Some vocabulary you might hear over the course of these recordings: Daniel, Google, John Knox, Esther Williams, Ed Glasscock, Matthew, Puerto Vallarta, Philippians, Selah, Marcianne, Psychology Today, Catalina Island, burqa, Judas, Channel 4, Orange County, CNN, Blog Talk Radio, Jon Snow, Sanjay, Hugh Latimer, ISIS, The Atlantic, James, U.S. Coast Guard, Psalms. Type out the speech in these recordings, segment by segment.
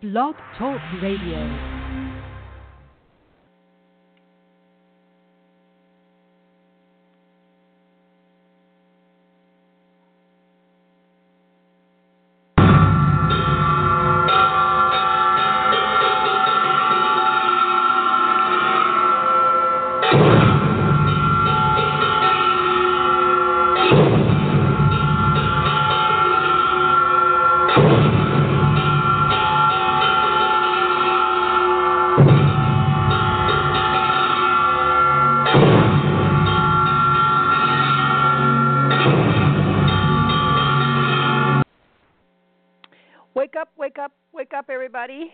Blog Talk Radio. Everybody.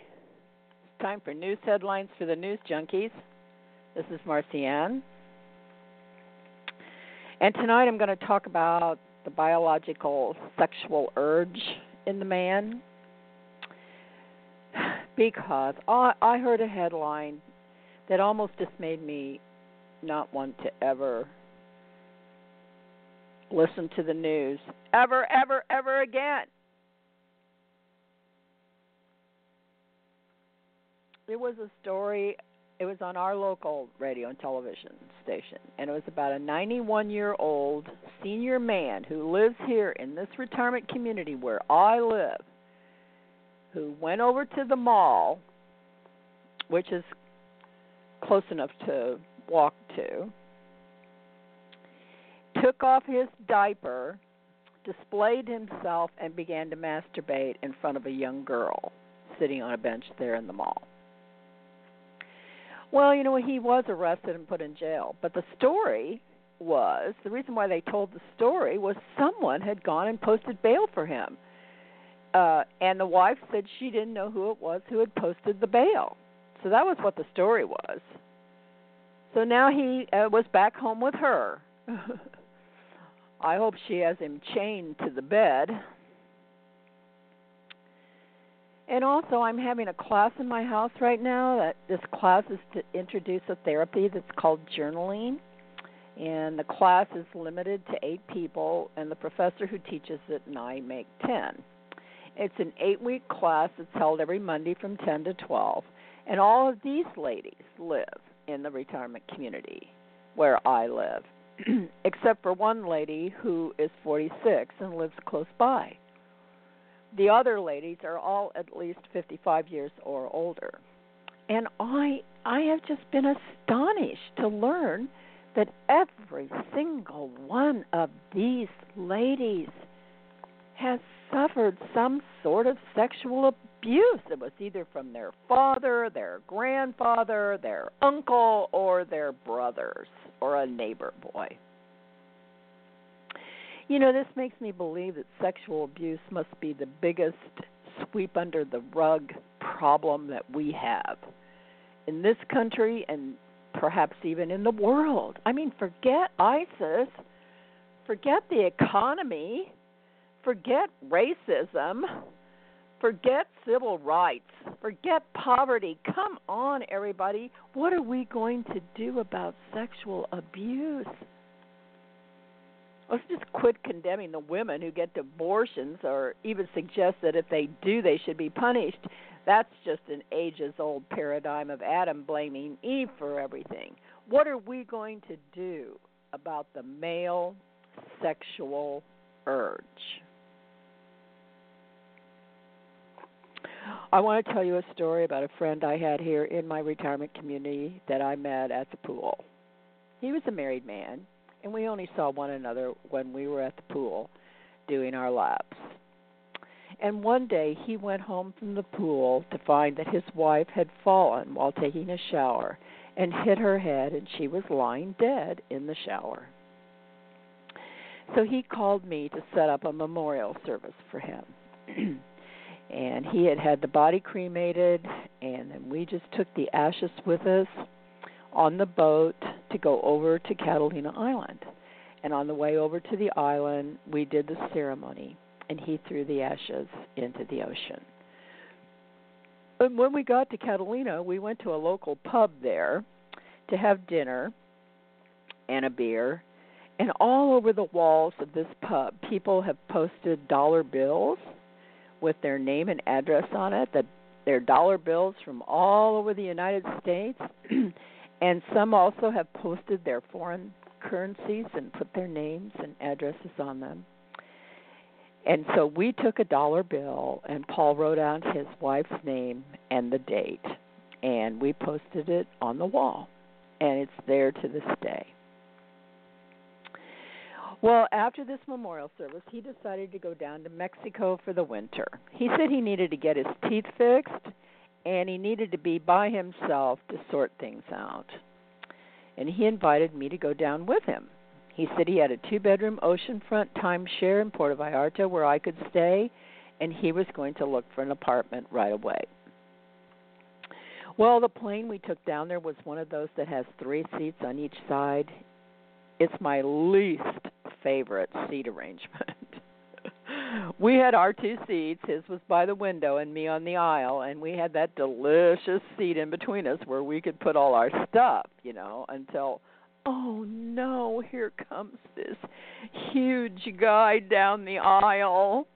It's time for news headlines for the news junkies. This is Marcianne. And tonight I'm going to talk about the biological sexual urge in the man, because I heard a headline that almost just made me not want to ever listen to the news ever again. It was a story, it was on our local radio and television station, and it was about a 91-year-old senior man who lives here in this retirement community where I live, who went over to the mall, which is close enough to walk to, took off his diaper, displayed himself, and began to masturbate in front of a young girl sitting on a bench there in the mall. Well, you know, he was arrested and put in jail. But the story was, the reason why they told the story was someone had gone and posted bail for him. And the wife said she didn't know who it was who had posted the bail. So that was what the story was. So now he was back home with her. I hope she has him chained to the bed. And also, I'm having a class in my house right now. This class is to introduce a therapy that's called journaling. And the class is limited to 8 people, and the professor who teaches it and I make 10. It's an 8-week class that's held every Monday from 10 to 12. And all of these ladies live in the retirement community where I live, except for one lady who is 46 and lives close by. The other ladies are all at least 55 years or older. And I have just been astonished to learn that every single one of these ladies has suffered some sort of sexual abuse. It was either from their father, their grandfather, their uncle, or their brothers, or a neighbor boy. You know, this makes me believe that sexual abuse must be the biggest sweep under the rug problem that we have in this country and perhaps even in the world. I mean, forget ISIS, forget the economy, forget racism, forget civil rights, forget poverty. Come on, everybody. What are we going to do about sexual abuse? Let's just quit condemning the women who get abortions or even suggest that if they do, they should be punished. That's just an ages-old paradigm of Adam blaming Eve for everything. What are we going to do about the male sexual urge? I want to tell you a story about a friend I had here in my retirement community that I met at the pool. He was a married man. And we only saw one another when we were at the pool doing our laps. And one day he went home from the pool to find that his wife had fallen while taking a shower and hit her head, and she was lying dead in the shower. So he called me to set up a memorial service for him. And he had had the body cremated, and then we just took the ashes with us on the boat to go over to Catalina Island. And on the way over to the island, we did the ceremony, and he threw the ashes into the ocean. And when we got to Catalina, we went to a local pub there to have dinner and a beer, and all over the walls of this pub, people have posted dollar bills with their name and address on it that their dollar bills from all over the United States, and some also have posted their foreign currencies and put their names and addresses on them. And so we took a dollar bill, and Paul wrote out his wife's name and the date, and we posted it on the wall, and it's there to this day. Well, after this memorial service, he decided to go down to Mexico for the winter. He said he needed to get his teeth fixed, and he needed to be by himself to sort things out. And he invited me to go down with him. He said he had a 2-bedroom oceanfront timeshare in Puerto Vallarta where I could stay, and he was going to look for an apartment right away. Well, the plane we took down there was one of those that has 3 seats on each side. It's my least favorite seat arrangement. We had our 2 seats. His was by the window and me on the aisle, and we had that delicious seat in between us where we could put all our stuff, you know, until, oh, no, here comes this huge guy down the aisle.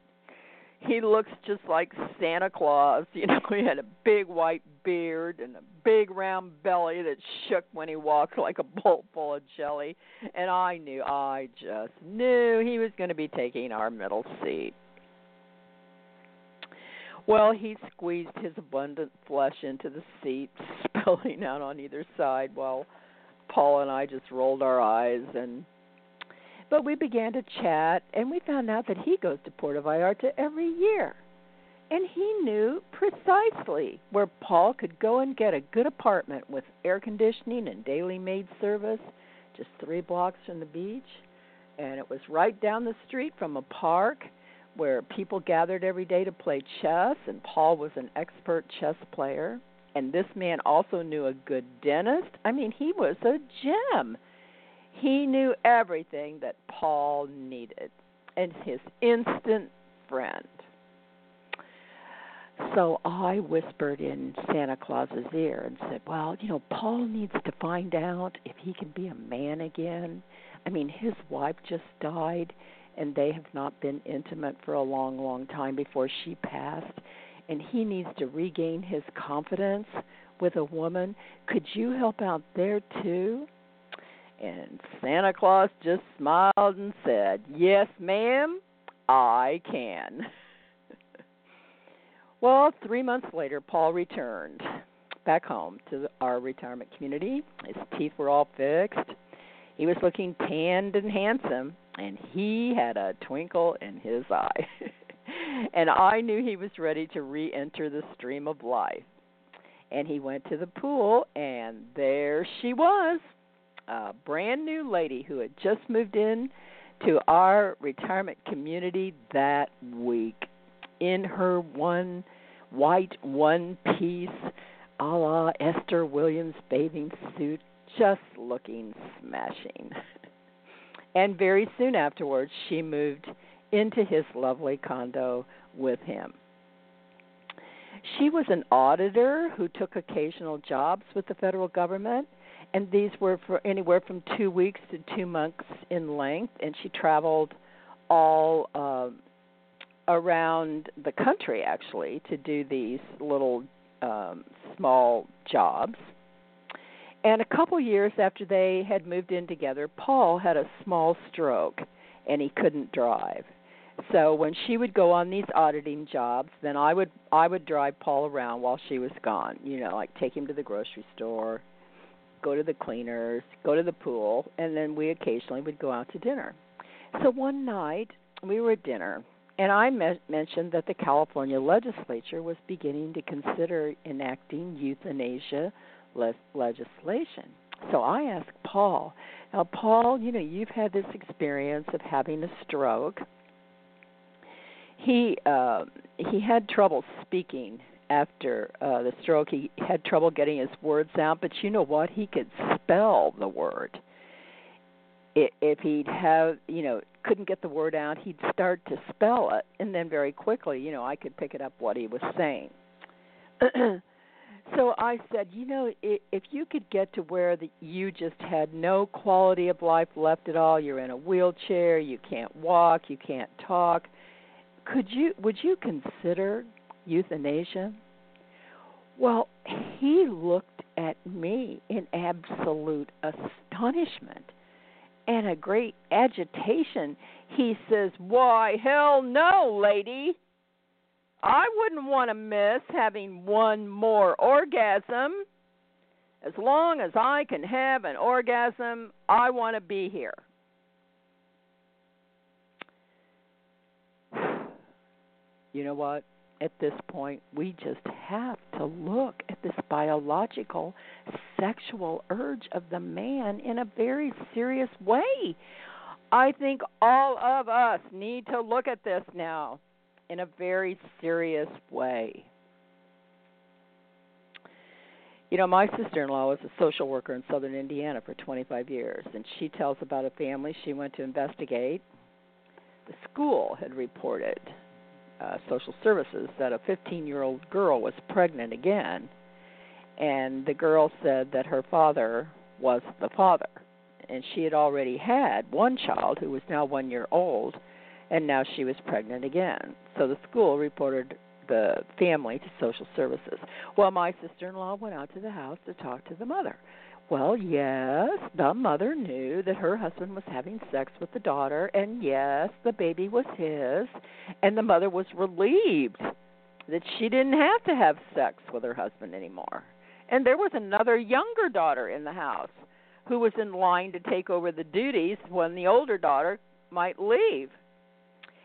He looks just like Santa Claus. You know, he had a big white beard and a big round belly that shook when he walked like a bowl full of jelly. And I just knew he was going to be taking our middle seat. Well, he squeezed his abundant flesh into the seat, spilling out on either side while Paul and I just rolled our eyes. But we began to chat, and we found out that he goes to Puerto Vallarta every year. And he knew precisely where Paul could go and get a good apartment with air conditioning and daily maid service, just 3 blocks from the beach. And it was right down the street from a park where people gathered every day to play chess, and Paul was an expert chess player. And this man also knew a good dentist. I mean, he was a gem. He knew everything that Paul needed, and his instant friend. So I whispered in Santa Claus's ear and said, well, you know, Paul needs to find out if he can be a man again. I mean, his wife just died, and they have not been intimate for a long, long time before she passed, and he needs to regain his confidence with a woman. Could you help out there, too? And Santa Claus just smiled and said, yes, ma'am, I can. Well, 3 months later, Paul returned back home to our retirement community. His teeth were all fixed. He was looking tanned and handsome, and he had a twinkle in his eye. And I knew he was ready to re-enter the stream of life. And he went to the pool, and there she was. A brand new lady who had just moved in to our retirement community that week in her one white one-piece a la Esther Williams bathing suit, just looking smashing. And very soon afterwards, she moved into his lovely condo with him. She was an auditor who took occasional jobs with the federal government, and these were for anywhere from 2 weeks to 2 months in length, and she traveled all around the country, actually, to do these little small jobs. And a couple years after they had moved in together, Paul had a small stroke, and he couldn't drive. So when she would go on these auditing jobs, then I would drive Paul around while she was gone, you know, like take him to the grocery store, go to the cleaners, go to the pool, and then we occasionally would go out to dinner. So one night, we were at dinner, and I mentioned that the California legislature was beginning to consider enacting euthanasia legislation. So I asked Paul, now, Paul, you know, you've had this experience of having a stroke. He had trouble speaking after the stroke. He had trouble getting his words out, but you know what? He could spell the word. If he'd have, you know, couldn't get the word out, he'd start to spell it, and then very quickly, you know, I could pick it up what he was saying. So I said, you know, if you could get to where you just had no quality of life left at all, you're in a wheelchair, you can't walk, you can't talk, would you consider euthanasia? Well, he looked at me in absolute astonishment and a great agitation. He says, "Why, hell no, lady. I wouldn't want to miss having one more orgasm. As long as I can have an orgasm, I want to be here." You know what? At this point, we just have to look at this biological sexual urge of the man in a very serious way. I think all of us need to look at this now in a very serious way. You know, my sister-in-law was a social worker in southern Indiana for 25 years, and she tells about a family she went to investigate. The school had reported social services that a 15-year-old girl was pregnant again, and the girl said that her father was the father, and she had already had one child who was now 1 year old, and now she was pregnant again. So the school reported the family to social services. Well, my sister-in-law went out to the house to talk to the mother. Well, yes, the mother knew that her husband was having sex with the daughter, and yes, the baby was his, and the mother was relieved that she didn't have to have sex with her husband anymore. And there was another younger daughter in the house who was in line to take over the duties when the older daughter might leave.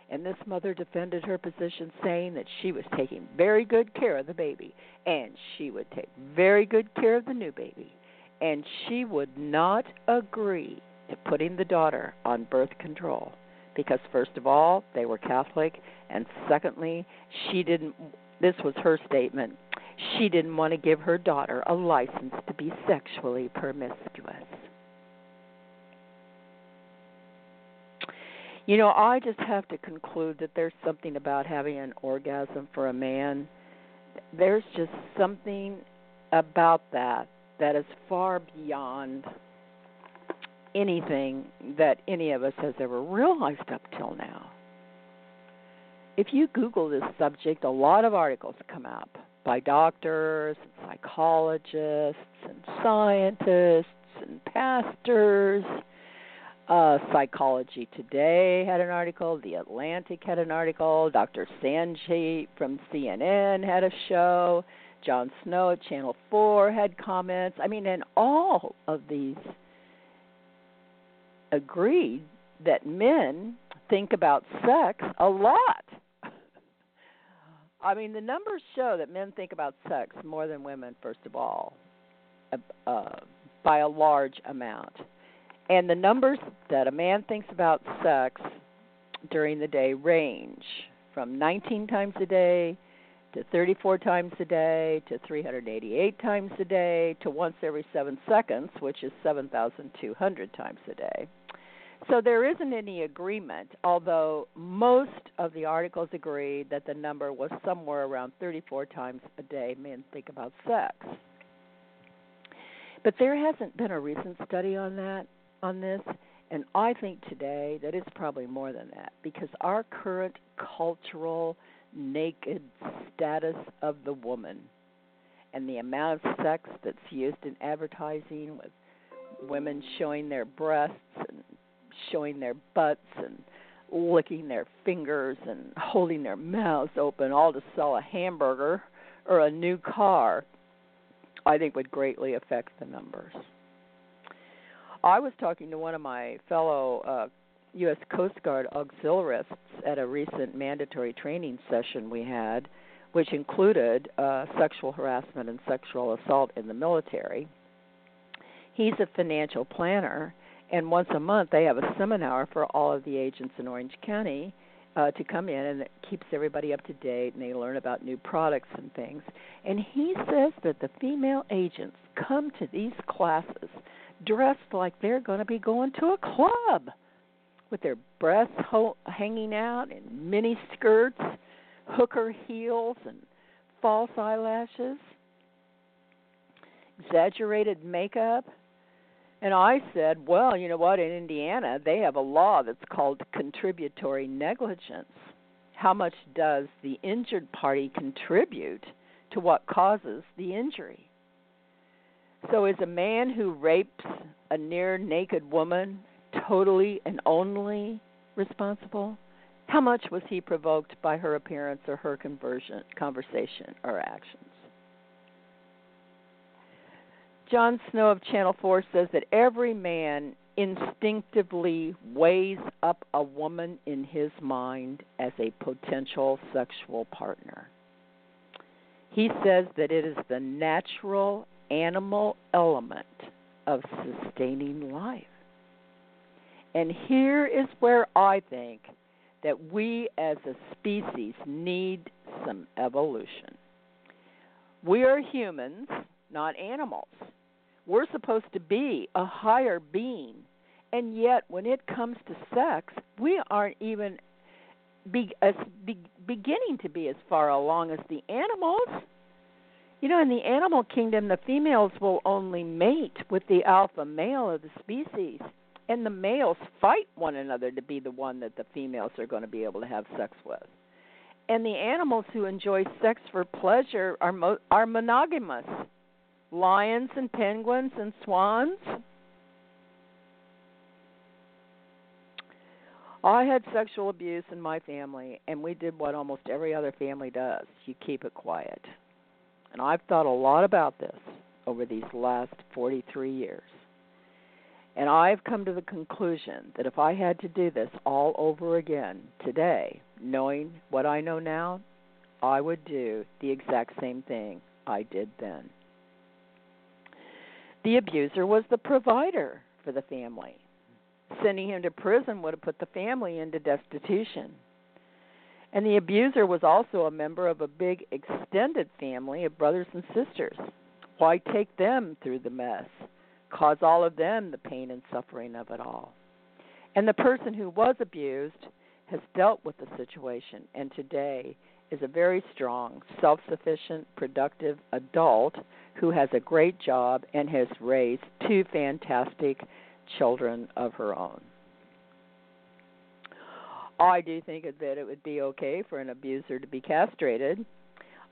And this mother defended her position, saying that she was taking very good care of the baby, and she would take very good care of the new baby. And she would not agree to putting the daughter on birth control because, first of all, they were Catholic, and secondly, this was her statement, she didn't want to give her daughter a license to be sexually promiscuous. You know, I just have to conclude that there's something about having an orgasm for a man. There's just something about that is far beyond anything that any of us has ever realized up till now. If you Google this subject, a lot of articles come up by doctors, and psychologists, and scientists, and pastors. Psychology Today had an article. The Atlantic had an article. Dr. Sanjay from CNN had a show. Jon Snow at Channel 4 had comments. I mean, and all of these agreed that men think about sex a lot. I mean, the numbers show that men think about sex more than women, first of all, by a large amount. And the numbers that a man thinks about sex during the day range from 19 times a day to 34 times a day, to 388 times a day, to once every 7 seconds, which is 7,200 times a day. So there isn't any agreement, although most of the articles agreed that the number was somewhere around 34 times a day men think about sex. But there hasn't been a recent study on this, and I think today that it's probably more than that, because our current cultural naked status of the woman and the amount of sex that's used in advertising, with women showing their breasts and showing their butts and licking their fingers and holding their mouths open, all to sell a hamburger or a new car, I think would greatly affect the numbers. I was talking to one of my fellow U.S. Coast Guard auxiliaries at a recent mandatory training session we had, which included sexual harassment and sexual assault in the military. He's a financial planner, and once a month they have a seminar for all of the agents in Orange County to come in, and it keeps everybody up to date, and they learn about new products and things. And he says that the female agents come to these classes dressed like they're going to be going to a club, with their breasts hanging out in mini skirts, hooker heels, and false eyelashes, exaggerated makeup. And I said, well, you know what, in Indiana, they have a law that's called contributory negligence. How much does the injured party contribute to what causes the injury. So is a man who rapes a near-naked woman totally and only responsible? How much was he provoked by her appearance or her conversation, or actions? Jon Snow of Channel 4 says that every man instinctively weighs up a woman in his mind as a potential sexual partner. He says that it is the natural animal element of sustaining life. And here is where I think that we as a species need some evolution. We are humans, not animals. We're supposed to be a higher being, and yet when it comes to sex, we aren't even beginning to be as far along as the animals. You know, in the animal kingdom, the females will only mate with the alpha male of the species, and the males fight one another to be the one that the females are going to be able to have sex with. And the animals who enjoy sex for pleasure are monogamous. Lions and penguins and swans. I had sexual abuse in my family, and we did what almost every other family does. You keep it quiet. And I've thought a lot about this over these last 43 years. And I've come to the conclusion that if I had to do this all over again today, knowing what I know now, I would do the exact same thing I did then. The abuser was the provider for the family. Sending him to prison would have put the family into destitution. And the abuser was also a member of a big extended family of brothers and sisters. Why take them through the mess? Cause all of them the pain and suffering of it all. And the person who was abused has dealt with the situation and today is a very strong, self-sufficient, productive adult who has a great job and has raised two fantastic children of her own. I do think that it would be okay for an abuser to be castrated,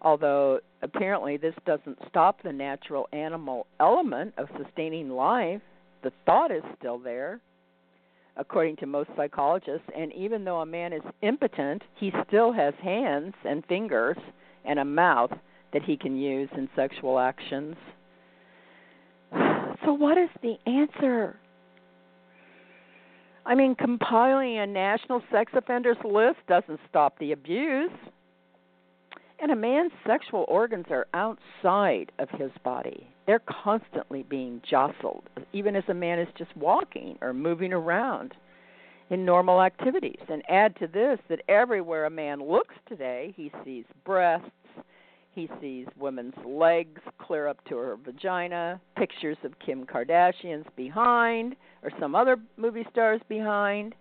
although apparently this doesn't stop the natural animal element of sustaining life. The thought is still there, according to most psychologists, and even though a man is impotent, he still has hands and fingers and a mouth that he can use in sexual actions. So what is the answer? I mean, compiling a national sex offenders list doesn't stop the abuse. And a man's sexual organs are outside of his body. They're constantly being jostled, even as a man is just walking or moving around in normal activities. And add to this that everywhere a man looks today, he sees breasts, he sees women's legs clear up to her vagina, pictures of Kim Kardashian's behind or some other movie star's behind.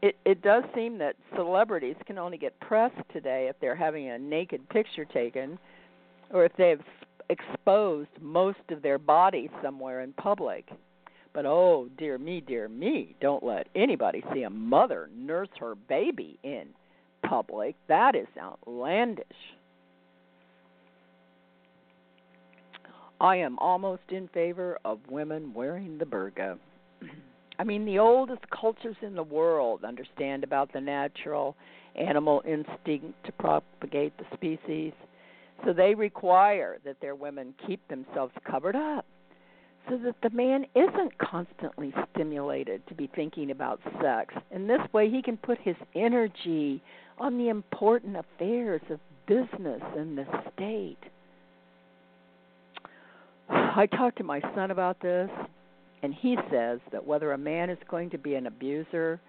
It does seem that celebrities can only get pressed today if they're having a naked picture taken or if they've exposed most of their body somewhere in public. But, oh, dear me, don't let anybody see a mother nurse her baby in public. That is outlandish. I am almost in favor of women wearing the burqa. I mean, the oldest cultures in the world understand about the natural animal instinct to propagate the species, so they require that their women keep themselves covered up so that the man isn't constantly stimulated to be thinking about sex. And this way he can put his energy on the important affairs of business and the state. I talked to my son about this, and he says that whether a man is going to be an abuser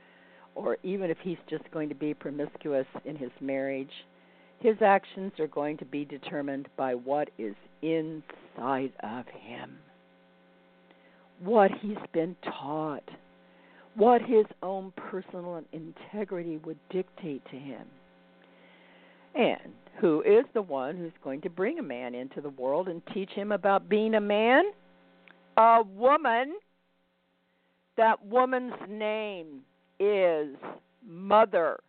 or even if he's just going to be promiscuous in his marriage, his actions are going to be determined by what is inside of him, what he's been taught, what his own personal integrity would dictate to him. And who is the one who's going to bring a man into the world and teach him about being a man? A woman. That woman's name is mother.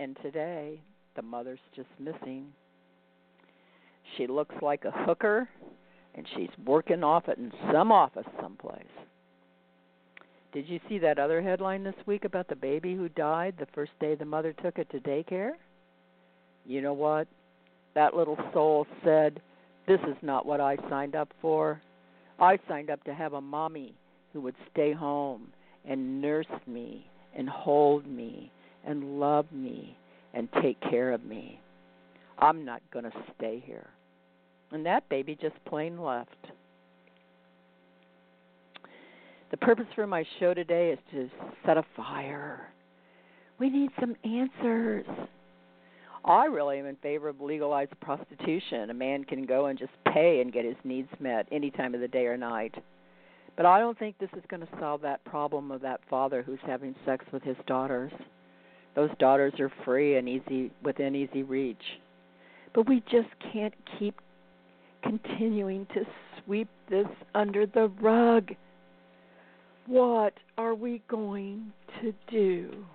And today, the mother's just missing. She looks like a hooker, and she's working off it in some office someplace. Did you see that other headline this week about the baby who died the first day the mother took it to daycare? You know what? That little soul said, "This is not what I signed up for. I signed up to have a mommy who would stay home and nurse me and hold me and love me and take care of me. I'm not going to stay here." And that baby just plain left. The purpose for my show today is to set a fire. We need some answers. I really am in favor of legalized prostitution. A man can go and just pay and get his needs met any time of the day or night. But I don't think this is going to solve that problem of that father who's having sex with his daughters. Those daughters are free and easy, within easy reach. But we just can't keep continuing to sweep this under the rug. What are we going to do?